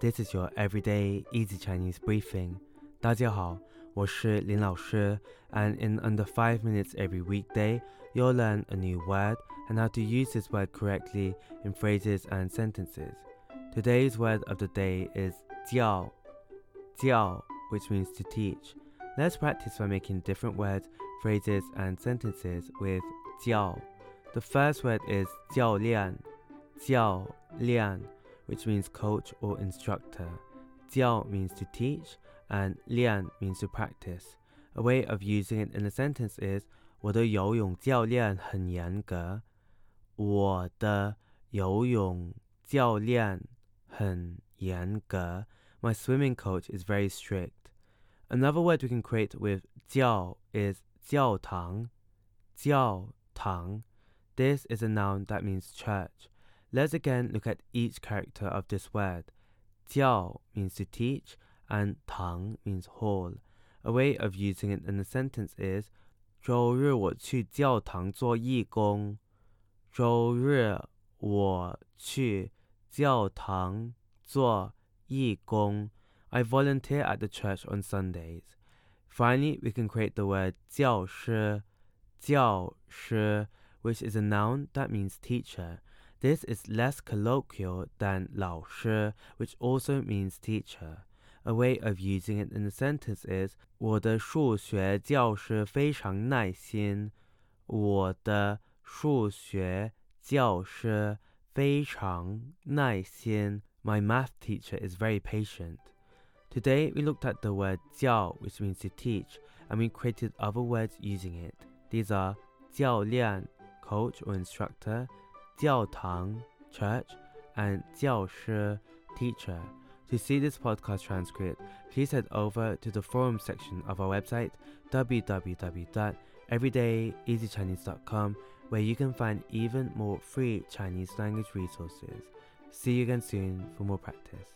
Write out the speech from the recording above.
This is your everyday easy Chinese briefing. 大家好，我是林老师 and in under 5 minutes every weekday, you'll learn a new word and how to use this word correctly in phrases and sentences. Today's word of the day is jiào. Jiào, which means to teach. Let's practice by making different words, phrases and sentences with jiào. The first word is 教练, 教练, which means coach or instructor. 教 means to teach, and 练 means to practice. A way of using it in a sentence is 我的游泳教练很严格。我的游泳教练很严格。My swimming coach is very strict. Another word we can create with 教 is 教堂。教堂。This is a noun that means church.Let's again look at each character of this word. 教 means to teach, and 堂 means hall. A way of using it in a sentence is 周日我去教堂做义工。周日我去教堂做义工。I volunteer at the church on Sundays. Finally, we can create the word 教师, 教师, which is a noun that means teacher.This is less colloquial than 老师, which also means teacher. A way of using it in a sentence is 我的数学教师非常耐心。我的数学教师非常耐心。My math teacher is very patient. Today, we looked at the word 教, which means to teach, and we created other words using it. These are 教练, coach or instructor,教堂 church, and 教师 teacher. To see this podcast transcript, please head over to the forum section of our website, www.everydayeasychinese.com, where you can find even more free Chinese language resources. See you again soon for more practice.